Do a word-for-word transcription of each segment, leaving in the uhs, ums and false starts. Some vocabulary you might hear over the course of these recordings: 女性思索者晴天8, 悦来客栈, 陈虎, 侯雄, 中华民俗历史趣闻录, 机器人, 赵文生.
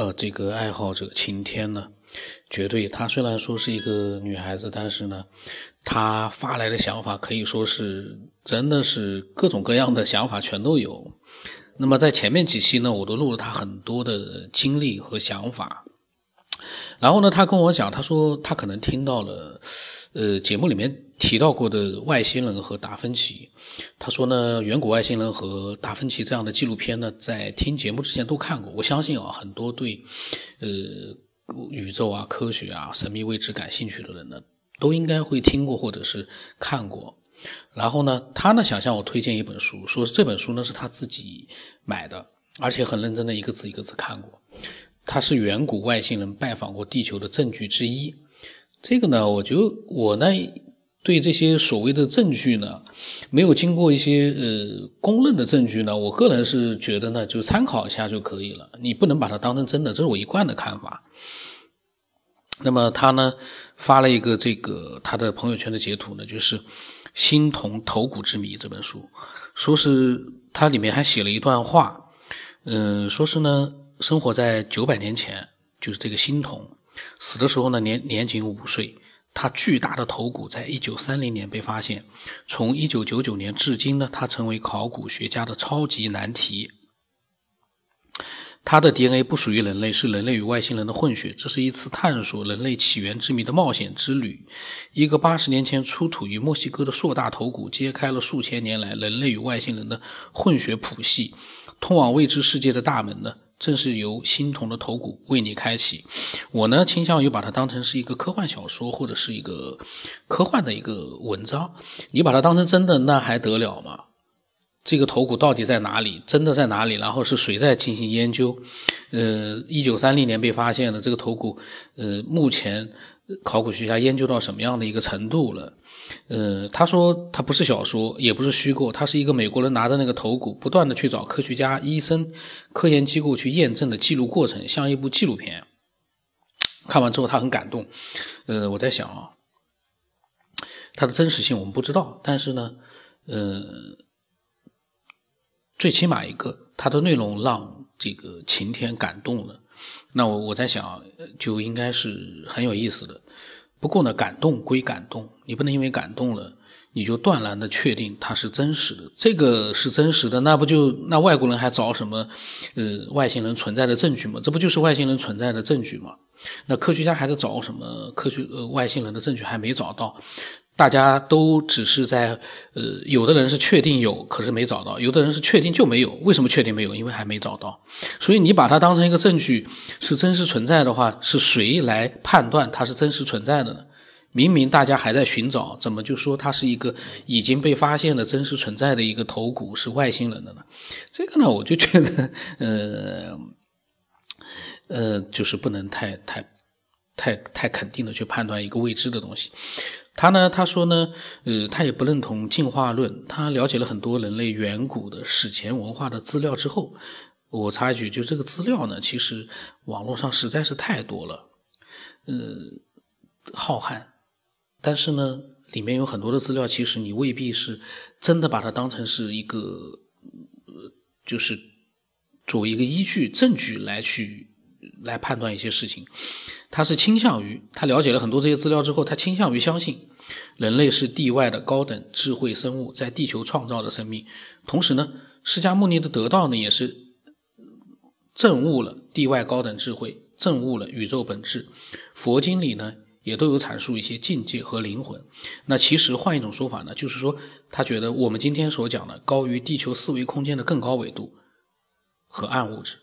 呃这个爱好者晴天呢，绝对她虽然说是一个女孩子，但是呢她发来的想法可以说是真的是各种各样的想法全都有。那么在前面几期呢，我都录了她很多的经历和想法，然后呢她跟我讲，她说她可能听到了呃节目里面提到过的外星人和达芬奇。她说呢远古外星人和达芬奇这样的纪录片呢，在听节目之前都看过。我相信啊，很多对呃宇宙啊科学啊神秘未知感兴趣的人呢，都应该会听过或者是看过。然后呢她呢想向我推荐一本书，说这本书呢是她自己买的，而且很认真的一个字一个字看过。它是远古外星人拜访过地球的证据之一。这个呢，我觉得我呢对这些所谓的证据呢，没有经过一些呃公认的证据呢，我个人是觉得呢就参考一下就可以了，你不能把它当成真的，这是我一贯的看法。那么他呢发了一个这个他的朋友圈的截图呢，就是心同头骨之谜这本书，说是他里面还写了一段话，嗯、呃，说是呢生活在九百年前，就是这个心同死的时候呢年年仅五岁，他巨大的头骨在一九三零年被发现，从一九九九年至今呢，他成为考古学家的超级难题。他的 D N A 不属于人类，是人类与外星人的混血。这是一次探索人类起源之谜的冒险之旅。一个八十年前出土于墨西哥的硕大头骨，揭开了数千年来人类与外星人的混血谱系。通往未知世界的大门呢，正是由心同的头骨为你开启。我呢倾向于把它当成是一个科幻小说，或者是一个科幻的一个文章。你把它当成真的，那还得了吗？这个头骨到底在哪里，真的在哪里，然后是谁在进行研究？呃 ,一九三零年被发现的这个头骨，呃目前考古学家研究到什么样的一个程度了？呃，他说他不是小说，也不是虚构，他是一个美国人拿着那个头骨不断的去找科学家、医生、科研机构去验证的记录过程，像一部纪录片。看完之后他很感动。呃，我在想啊，它的真实性我们不知道，但是呢，呃，最起码一个它的内容让这个晴天感动了。那我我在想，就应该是很有意思的。不过呢，感动归感动，你不能因为感动了，你就断然的确定它是真实的。这个是真实的，那不就那外国人还找什么呃外星人存在的证据吗？这不就是外星人存在的证据吗？那科学家还在找什么科学呃外星人的证据还没找到，大家都只是在呃有的人是确定有，可是没找到，有的人是确定就没有。为什么确定没有？因为还没找到。所以你把它当成一个证据是真实存在的话，是谁来判断它是真实存在的呢？明明大家还在寻找，怎么就说它是一个已经被发现的真实存在的一个头骨是外星人的呢？这个呢我就觉得呃呃，就是不能太太太太肯定的去判断一个未知的东西。他呢，他说呢，呃，他也不认同进化论。他了解了很多人类远古的史前文化的资料之后，我插一句，就这个资料呢，其实网络上实在是太多了，呃，浩瀚。但是呢，里面有很多的资料，其实你未必是真的把它当成是一个，呃，就是作为一个依据、证据来去。来判断一些事情。他是倾向于，他了解了很多这些资料之后，他倾向于相信人类是地外的高等智慧生物在地球创造的生命。同时呢，释迦牟尼的得道呢也是证悟了地外高等智慧，证悟了宇宙本质。佛经里呢也都有阐述一些境界和灵魂。那其实换一种说法呢，就是说他觉得我们今天所讲的高于地球四维空间的更高维度和暗物质。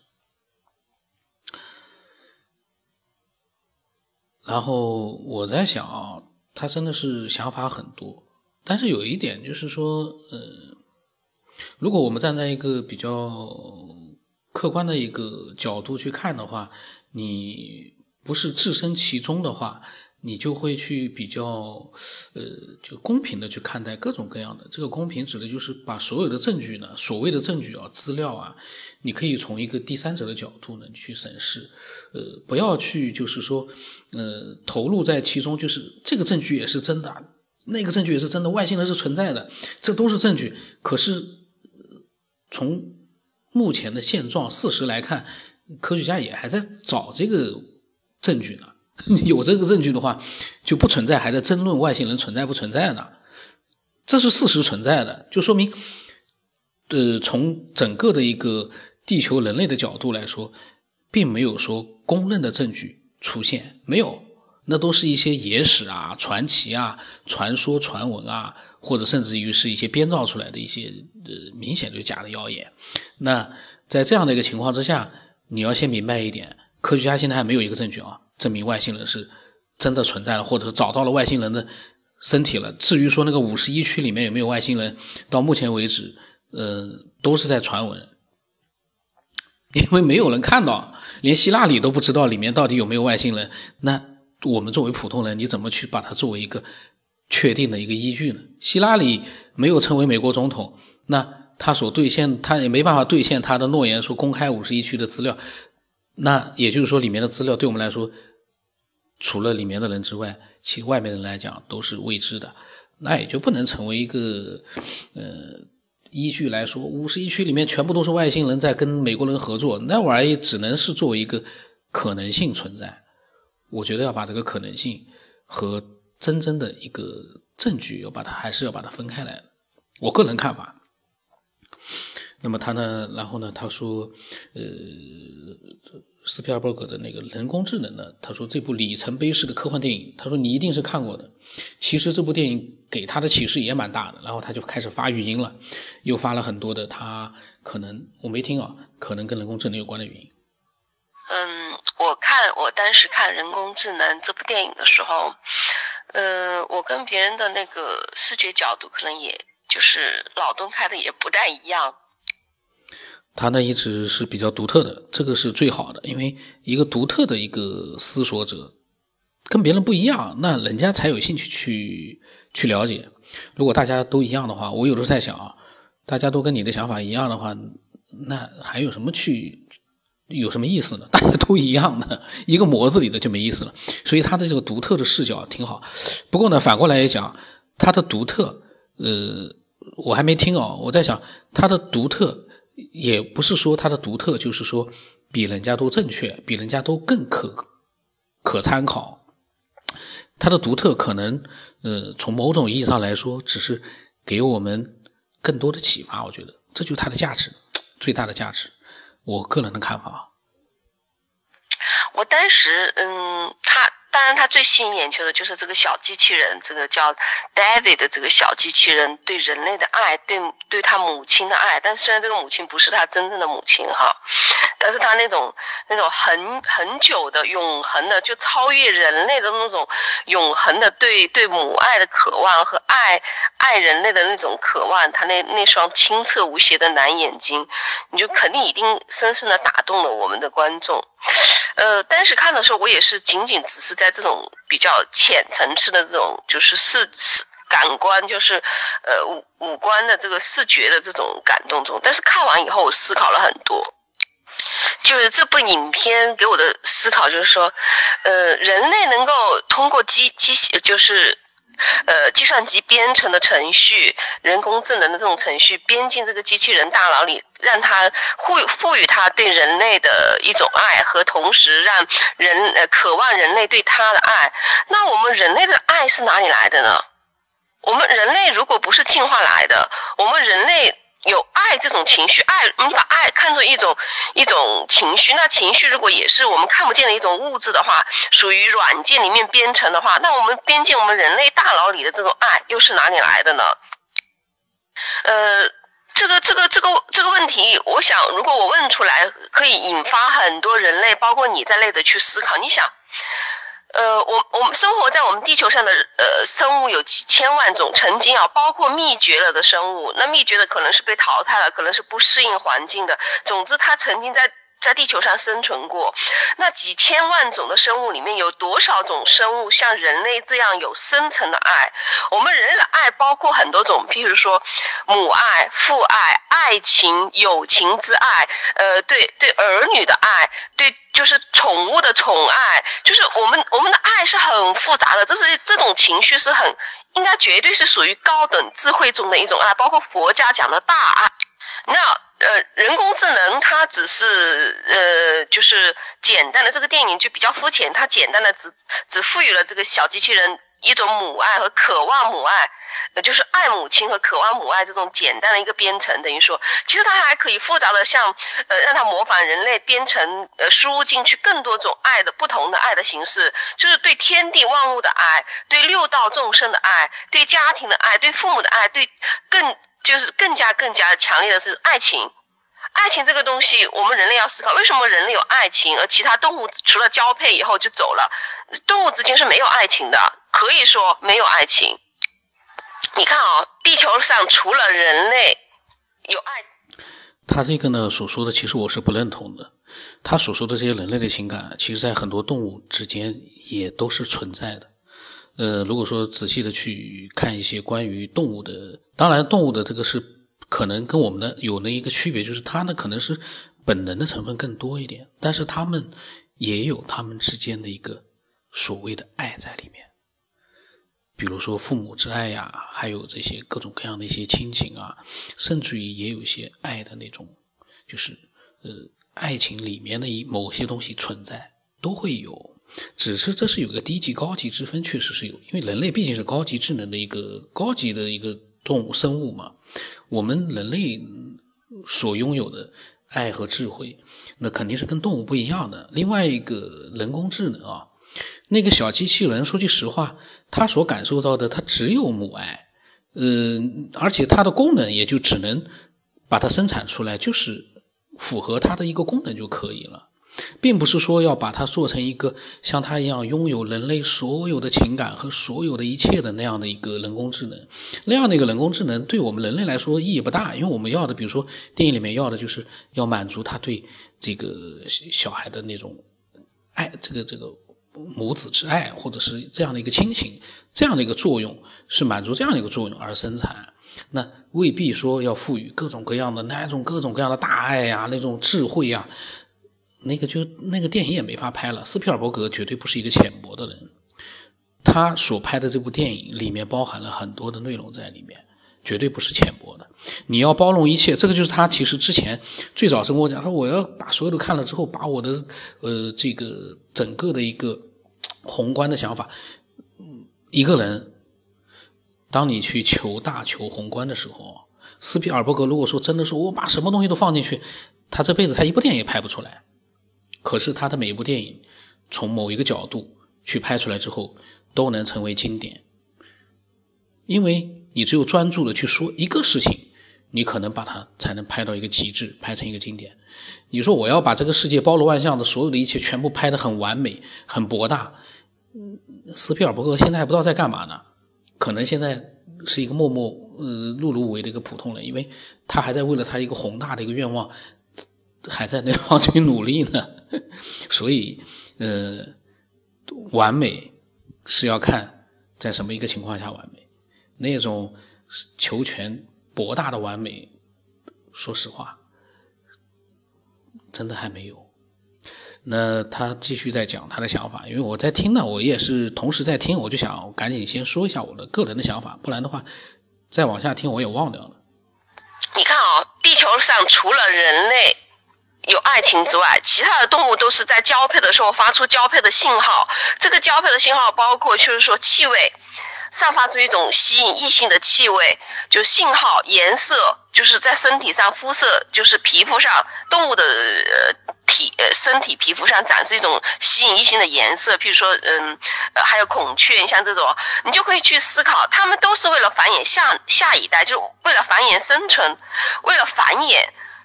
然后我在想啊，他真的是想法很多，但是有一点就是说，呃，如果我们站在一个比较客观的一个角度去看的话，你不是置身其中的话，你就会去比较，呃，就公平的去看待各种各样的。这个公平指的就是把所有的证据呢，所谓的证据啊、资料啊，你可以从一个第三者的角度呢去审视，呃，不要去就是说，呃，投入在其中，就是这个证据也是真的，那个证据也是真的，外星人是存在的，这都是证据。可是、呃、从目前的现状事实来看，科学家也还在找这个证据呢。有这个证据的话，就不存在还在争论外星人存在不存在呢，这是事实存在的，就说明呃，从整个的一个地球人类的角度来说，并没有说公认的证据出现，没有，那都是一些野史啊、传奇啊、传说传闻啊，或者甚至于是一些编造出来的一些呃明显就假的谣言。那在这样的一个情况之下，你要先明白一点，科学家现在还没有一个证据啊，证明外星人是真的存在了，或者是找到了外星人的身体了。至于说那个五十一区里面有没有外星人，到目前为止呃，都是在传闻，因为没有人看到，连希腊里都不知道里面到底有没有外星人，那我们作为普通人，你怎么去把它作为一个确定的一个依据呢？希拉里没有成为美国总统，那他所兑现，他也没办法兑现他的诺言，说公开五十一区的资料。那也就是说，里面的资料对我们来说，除了里面的人之外，其外面的人来讲都是未知的，那也就不能成为一个呃依据来说，五十一区里面全部都是外星人在跟美国人合作，那玩意只能是作为一个可能性存在。我觉得要把这个可能性和真正的一个证据要把它还是要把它分开来，我个人看法。那么他呢，然后呢他说呃，斯皮尔伯格的那个人工智能呢，他说这部里程碑式的科幻电影，他说你一定是看过的，其实这部电影给他的启示也蛮大的。然后他就开始发语音了，又发了很多的他可能我没听啊，可能跟人工智能有关的语音。嗯，我看我当时看《人工智能》这部电影的时候，呃，我跟别人的那个视觉角度可能也就是脑洞开的也不太一样。他那一直是比较独特的，这个是最好的，因为一个独特的一个思索者跟别人不一样，那人家才有兴趣去去了解。如果大家都一样的话，我有的时候在想啊，大家都跟你的想法一样的话，那还有什么去？有什么意思呢？大家都一样的，一个模子里的就没意思了。所以他的这个独特的视角挺好。不过呢，反过来也讲，他的独特，呃，我还没听哦，我在想，他的独特也不是说他的独特就是说比人家都正确，比人家都更可可参考。他的独特可能，呃，从某种意义上来说，只是给我们更多的启发。我觉得这就是他的价值，最大的价值。我个人的看法，我当时，嗯，他当然他最吸引眼球的就是这个小机器人，这个叫 David 的这个小机器人对人类的爱，对对他母亲的爱，但虽然这个母亲不是他真正的母亲哈，但是他那种那种很很久的、永恒的，就超越人类的那种永恒的对对母爱的渴望和爱爱人类的那种渴望，他那那双清澈无邪的蓝眼睛，你就肯定一定深深的打动了我们的观众。呃，当时看的时候，我也是仅仅只是在这种比较浅层次的这种，就是视视感官，就是呃五五官的这个视觉的这种感动中。但是看完以后，我思考了很多。就是这部影片给我的思考就是说，呃，人类能够通过机机就是。呃，计算机编程的程序，人工智能的这种程序编进这个机器人大脑里，让它赋予它对人类的一种爱，和同时让人呃渴望人类对它的爱。那我们人类的爱是哪里来的呢？我们人类如果不是进化来的，我们人类有爱这种情绪，爱你把爱看作一种一种情绪，那情绪如果也是我们看不见的一种物质的话，属于软件里面编程的话，那我们编进我们人类大脑里的这种爱又是哪里来的呢？呃，这个这个这个这个问题，我想如果我问出来，可以引发很多人类，包括你在内的去思考。你想，呃，我我们生活在我们地球上的呃生物有几千万种，曾经啊，包括灭绝了的生物，那灭绝的可能是被淘汰了，可能是不适应环境的。总之，它曾经在在地球上生存过。那几千万种的生物里面，有多少种生物像人类这样有深层的爱？我们人类的爱包括很多种，譬如说母爱、父爱、爱情、友情之爱，呃，对对儿女的爱，对。就是宠物的宠爱，就是我们我们的爱是很复杂的，这是这种情绪是很应该绝对是属于高等智慧中的一种爱，包括佛家讲的大爱。那呃，人工智能它只是呃，就是简单的这个电影就比较肤浅，它简单的只只赋予了这个小机器人一种母爱和渴望母爱，呃，就是爱母亲和渴望母爱这种简单的一个编程，等于说，其实它还可以复杂的像呃，让它模仿人类编程，呃，输入进去更多种爱的不同的爱的形式，就是对天地万物的爱，对六道众生的爱，对家庭的爱，对父母的爱，对更。就是更加更加强烈的是爱情，爱情这个东西，我们人类要思考，为什么人类有爱情，而其他动物除了交配以后就走了，动物之间是没有爱情的，可以说没有爱情。你看哦，地球上除了人类有爱，他这个呢所说的，其实我是不认同的。他所说的这些人类的情感，其实在很多动物之间也都是存在的。呃，如果说仔细的去看一些关于动物的，当然动物的这个是可能跟我们的有那一个区别，就是它呢可能是本能的成分更多一点，但是它们也有它们之间的一个所谓的爱在里面，比如说父母之爱呀，还有这些各种各样的一些亲情啊，甚至于也有一些爱的那种，就是呃爱情里面的某些东西存在，都会有。只是这是有个低级高级之分，确实是有，因为人类毕竟是高级智能的一个高级的一个动物生物嘛，我们人类所拥有的爱和智慧那肯定是跟动物不一样的。另外一个人工智能啊，那个小机器人说句实话，它所感受到的它只有母爱，呃，而且它的功能也就只能把它生产出来，就是符合它的一个功能就可以了，并不是说要把它做成一个像它一样拥有人类所有的情感和所有的一切的那样的一个人工智能。那样的一个人工智能对我们人类来说意义不大，因为我们要的，比如说电影里面要的就是要满足他对这个小孩的那种爱，这个这个母子之爱，或者是这样的一个亲情，这样的一个作用，是满足这样的一个作用而生产，那未必说要赋予各种各样的那种各种各样的大爱啊，那种智慧啊，那个就那个电影也没法拍了。斯皮尔伯格绝对不是一个浅薄的人，他所拍的这部电影里面包含了很多的内容在里面，绝对不是浅薄的。你要包容一切，这个就是他其实之前最早是跟我讲，他说我要把所有的看了之后，把我的呃这个整个的一个宏观的想法，一个人当你去求大求宏观的时候，斯皮尔伯格如果说真的说我把什么东西都放进去，他这辈子他一部电影也拍不出来。可是他的每一部电影从某一个角度去拍出来之后都能成为经典，因为你只有专注的去说一个事情，你可能把它才能拍到一个极致，拍成一个经典。你说我要把这个世界包罗万象的所有的一切全部拍得很完美很博大，斯皮尔伯格现在还不知道在干嘛呢，可能现在是一个默默呃碌碌无为的一个普通人，因为他还在为了他一个宏大的一个愿望还在那方去努力呢。所以呃，完美是要看在什么一个情况下完美，那种求全博大的完美，说实话真的还没有。那他继续在讲他的想法，因为我在听呢，我也是同时在听，我就想赶紧先说一下我的个人的想法，不然的话再往下听我也忘掉了。你看哦，地球上除了人类有爱情之外，其他的动物都是在交配的时候发出交配的信号，这个交配的信号包括就是说气味，散发出一种吸引异性的气味，就信号，颜色，就是在身体上肤色，就是皮肤上，动物的呃体呃身体皮肤上展示一种吸引异性的颜色，比如说嗯、呃、还有孔雀，像这种你就可以去思考，他们都是为了繁衍下下一代，就是为了繁衍生存，为了繁衍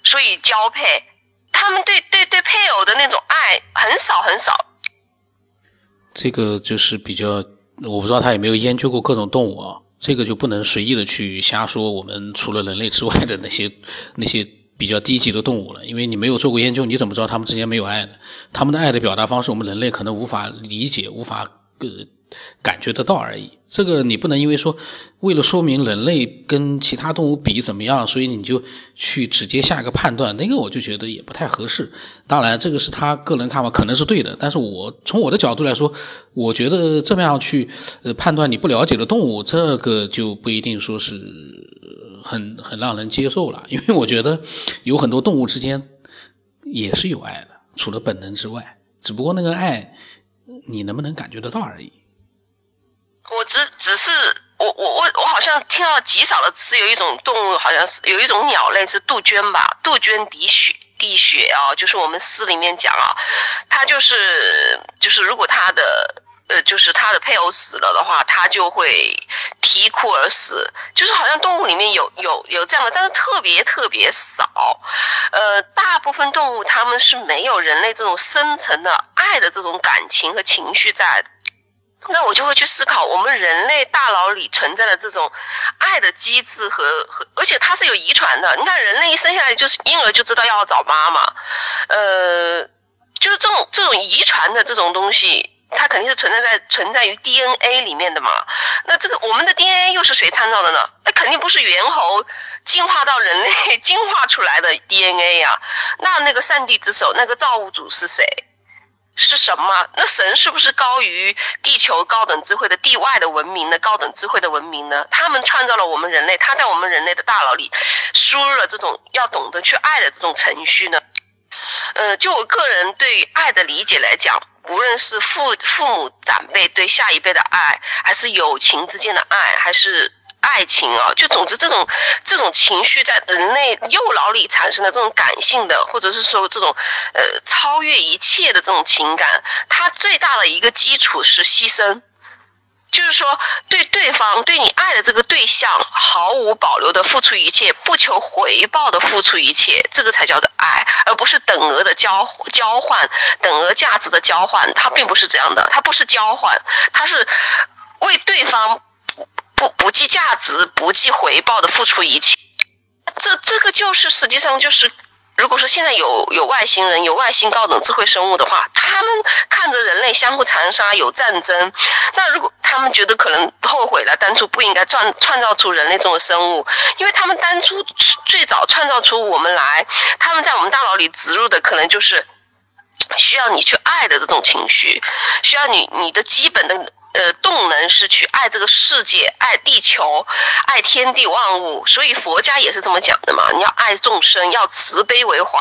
所以交配，他们对对对配偶的那种爱很少很少。这个就是比较，我不知道他有没有研究过各种动物啊，这个就不能随意的去瞎说我们除了人类之外的那些那些比较低级的动物了，因为你没有做过研究，你怎么知道他们之间没有爱呢？他们的爱的表达方式我们人类可能无法理解，无法呃感觉得到而已。这个你不能因为说为了说明人类跟其他动物比怎么样，所以你就去直接下一个判断，那个我就觉得也不太合适。当然这个是他个人看法，可能是对的，但是我从我的角度来说，我觉得这么样去、呃、判断你不了解的动物，这个就不一定说是很很让人接受了，因为我觉得有很多动物之间也是有爱的，除了本能之外，只不过那个爱你能不能感觉得到而已。我只只是我我我我好像听到极少的，是有一种动物，好像是有一种鸟类是杜鹃吧，杜鹃滴血滴血啊，就是我们诗里面讲啊，它就是就是如果它的呃就是它的配偶死了的话，它就会啼哭而死，就是好像动物里面有有有这样的，但是特别特别少，呃，大部分动物它们是没有人类这种深层的爱的这种感情和情绪在的。那我就会去思考，我们人类大脑里存在的这种爱的机制和和，而且它是有遗传的。你看，人类一生下来就是婴儿就知道要找妈妈，呃，就是这种这种遗传的这种东西，它肯定是存在在存在于 D N A 里面的嘛。那这个我们的 D N A 又是谁参照的呢？那肯定不是猿猴进化到人类进化出来的 D N A 呀、啊。那那个上帝之手，那个造物主是谁？是什么？那神是不是高于地球高等智慧的地外的文明的高等智慧的文明呢？他们创造了我们人类，他在我们人类的大脑里输入了这种要懂得去爱的这种程序呢？呃，就我个人对于爱的理解来讲，无论是父父母长辈对下一辈的爱，还是友情之间的爱，还是爱情啊，就总之这种这种情绪在人类右脑里产生的这种感性的，或者是说这种呃超越一切的这种情感，它最大的一个基础是牺牲，就是说对对方对你爱的这个对象毫无保留的付出一切，不求回报的付出一切，这个才叫做爱，而不是等额的交交换，等额价值的交换，它并不是这样的，它不是交换，它是为对方。不不计价值、不计回报的付出一切，这这个就是实际上就是，如果说现在有有外星人、有外星高等智慧生物的话，他们看着人类相互残杀、有战争，那如果他们觉得可能后悔了，当初不应该创创造出人类这种生物，因为他们当初最早创造出我们来，他们在我们大脑里植入的可能就是需要你去爱的这种情绪，需要你你的基本的。呃，动能是去爱这个世界，爱地球，爱天地万物，所以佛家也是这么讲的嘛。你要爱众生，要慈悲为怀。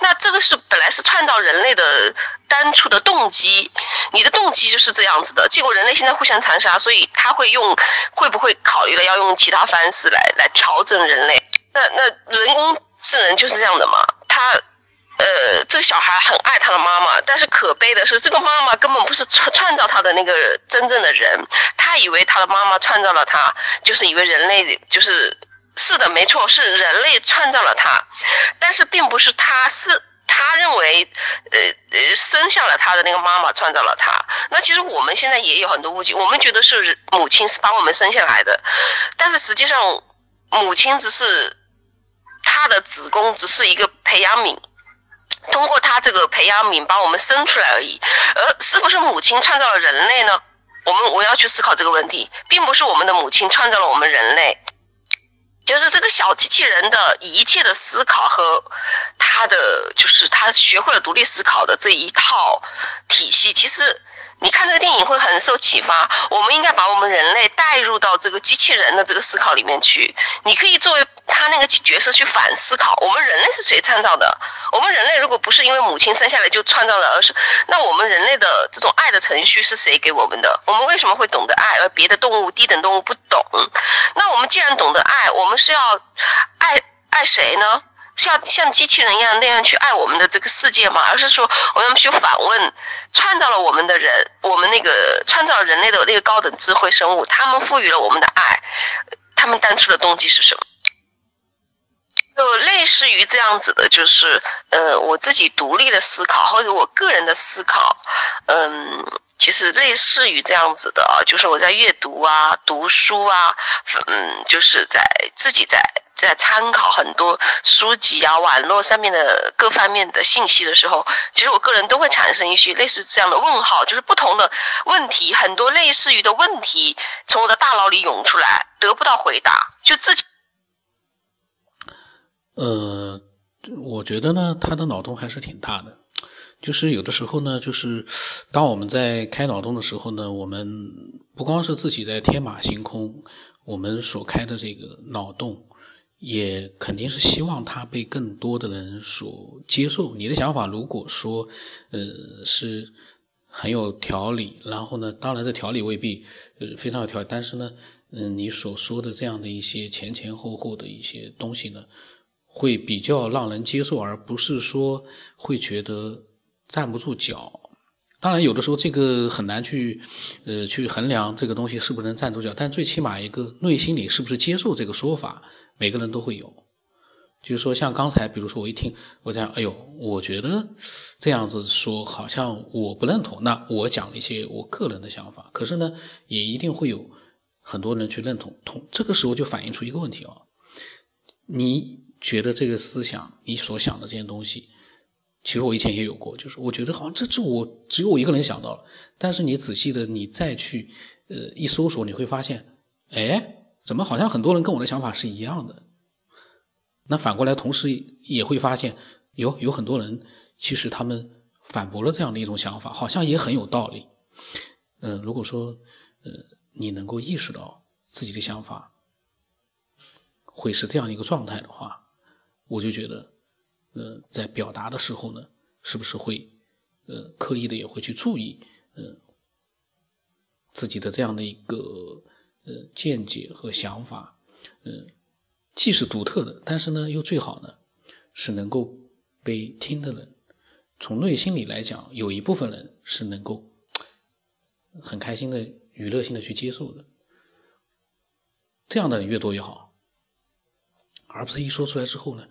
那这个是本来是创造人类的当初的动机，你的动机就是这样子的。结果人类现在互相残杀，所以他会用，会不会考虑了要用其他方式来来调整人类？那那人工智能就是这样的嘛，他。呃，这个小孩很爱他的妈妈，但是可悲的是，这个妈妈根本不是创创造他的那个真正的人，他以为他的妈妈创造了他，就是以为人类就是是的，没错，是人类创造了他，但是并不是他是。他认为，呃呃，生下了他的那个妈妈创造了他。那其实我们现在也有很多误解，我们觉得是母亲是把我们生下来的，但是实际上，母亲只是他的子宫只是一个培养皿。通过他这个培养皿把我们生出来而已，而是不是母亲创造了人类呢？我们我要去思考这个问题，并不是我们的母亲创造了我们人类，就是这个小机器人的一切的思考和他的就是他学会了独立思考的这一套体系，其实你看这个电影会很受启发，我们应该把我们人类带入到这个机器人的这个思考里面去。你可以作为他那个角色去反思考，我们人类是谁创造的？我们人类如果不是因为母亲生下来就创造了，而是那我们人类的这种爱的程序是谁给我们的？我们为什么会懂得爱，而别的动物低等动物不懂？那我们既然懂得爱，我们是要爱爱谁呢？是要像机器人一样那样去爱我们的这个世界吗？而是说我们去反问创造了我们的人，我们那个创造人类的那个高等智慧生物，他们赋予了我们的爱，他们当初的动机是什么？就类似于这样子的，就是呃我自己独立的思考或者我个人的思考，嗯。其实类似于这样子的啊，就是我在阅读啊、读书啊，嗯，就是在自己在在参考很多书籍啊、网络上面的各方面的信息的时候，其实我个人都会产生一些类似这样的问号，就是不同的问题，很多类似于的问题从我的大脑里涌出来，得不到回答，就自己。呃，我觉得呢，他的脑洞还是挺大的。就是有的时候呢，就是当我们在开脑洞的时候呢，我们不光是自己在天马行空，我们所开的这个脑洞也肯定是希望它被更多的人所接受。你的想法如果说呃是很有条理，然后呢当然这条理未必呃非常有条理，但是呢嗯、呃、你所说的这样的一些前前后后的一些东西呢会比较让人接受，而不是说会觉得站不住脚。当然有的时候这个很难去呃去衡量这个东西是不是能站住脚，但最起码一个内心里是不是接受这个说法每个人都会有。就是说像刚才比如说我一听我这样，哎呦我觉得这样子说好像我不认同，那我讲了一些我个人的想法，可是呢也一定会有很多人去认同。同这个时候就反映出一个问题哦，你觉得这个思想你所想的这些东西，其实我以前也有过，就是我觉得好像这是我只有我一个人想到了，但是你仔细的你再去呃一搜索，你会发现诶怎么好像很多人跟我的想法是一样的。那反过来同时也会发现有有很多人其实他们反驳了这样的一种想法，好像也很有道理。嗯、呃、如果说呃你能够意识到自己的想法会是这样的一个状态的话，我就觉得呃，在表达的时候呢，是不是会，呃，刻意的也会去注意，呃，自己的这样的一个呃见解和想法，嗯、呃，既是独特的，但是呢，又最好呢，是能够被听的人，从内心里来讲，有一部分人是能够很开心的、娱乐性的去接受的，这样的人越多越好，而不是一说出来之后呢。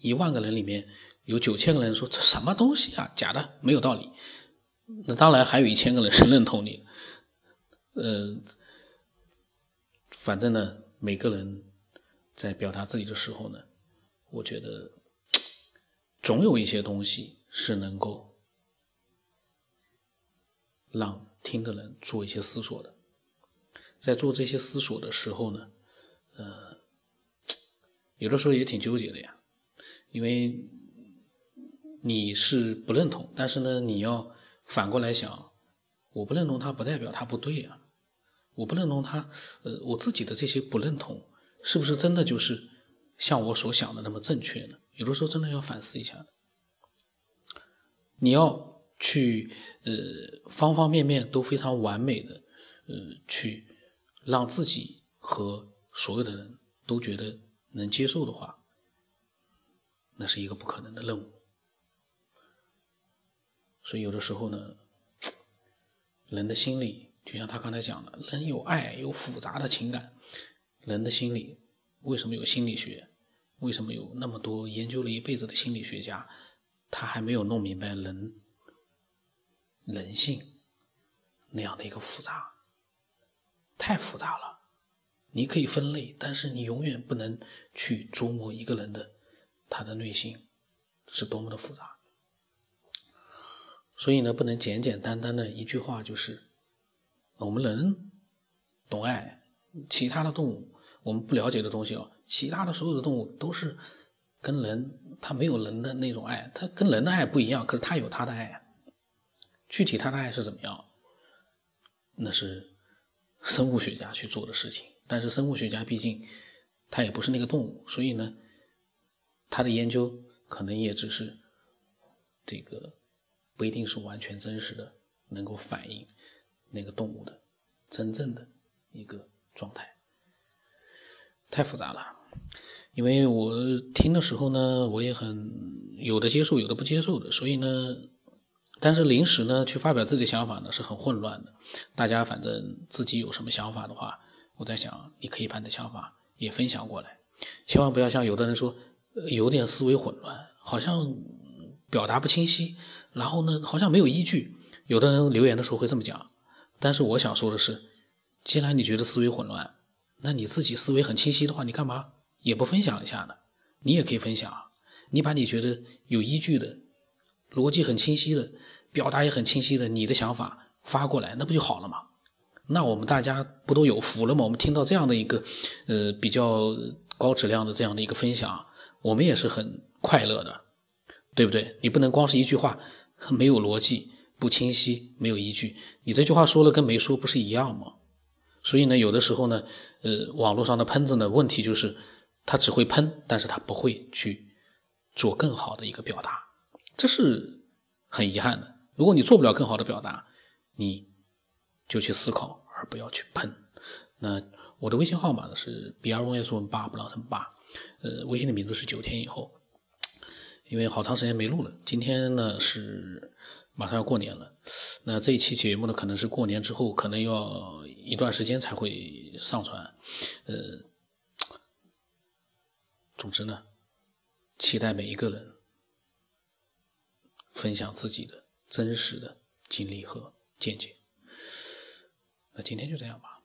一万个人里面有九千个人说这什么东西啊，假的，没有道理。那当然还有一千个人是认同你。呃，反正呢，每个人在表达自己的时候呢，我觉得总有一些东西是能够让听的人做一些思索的。在做这些思索的时候呢，呃，有的时候也挺纠结的呀。因为你是不认同，但是呢你要反过来想，我不认同他不代表他不对啊，我不认同他呃，我自己的这些不认同是不是真的就是像我所想的那么正确呢？有的时候真的要反思一下，你要去呃方方面面都非常完美的呃去让自己和所有的人都觉得能接受的话，那是一个不可能的任务。所以有的时候呢，人的心理就像他刚才讲的，人有爱有复杂的情感，人的心理为什么有心理学，为什么有那么多研究了一辈子的心理学家，他还没有弄明白人人性那样的一个复杂，太复杂了。你可以分类，但是你永远不能去琢磨一个人的他的内心是多么的复杂。所以呢不能简简单单的一句话就是我们人懂爱，其他的动物我们不了解的东西哦，其他的所有的动物都是跟人他没有人的那种爱，他跟人的爱不一样，可是他有他的爱，具体他的爱是怎么样，那是生物学家去做的事情，但是生物学家毕竟他也不是那个动物，所以呢他的研究可能也只是这个不一定是完全真实的能够反映那个动物的真正的一个状态，太复杂了。因为我听的时候呢我也很有的接受有的不接受的，所以呢但是临时呢去发表自己的想法呢是很混乱的。大家反正自己有什么想法的话，我在想你可以把你的想法也分享过来，千万不要像有的人说有点思维混乱，好像表达不清晰，然后呢好像没有依据，有的人留言的时候会这么讲。但是我想说的是，既然你觉得思维混乱，那你自己思维很清晰的话，你干嘛也不分享一下呢？你也可以分享，你把你觉得有依据的，逻辑很清晰的，表达也很清晰的你的想法发过来，那不就好了吗？那我们大家不都有福了吗？我们听到这样的一个呃比较高质量的这样的一个分享，我们也是很快乐的，对不对？你不能光是一句话没有逻辑，不清晰，没有依据，你这句话说了跟没说不是一样吗？所以呢有的时候呢呃，网络上的喷子呢问题就是他只会喷，但是他不会去做更好的一个表达，这是很遗憾的。如果你做不了更好的表达，你就去思考，而不要去喷。那我的微信号码呢是 B R O S 八 布朗森八，呃，微信的名字是九天以后，因为好长时间没录了。今天呢是马上要过年了，那这一期节目呢可能是过年之后，可能要一段时间才会上传，呃。总之呢，期待每一个人分享自己的真实的经历和见解。那今天就这样吧。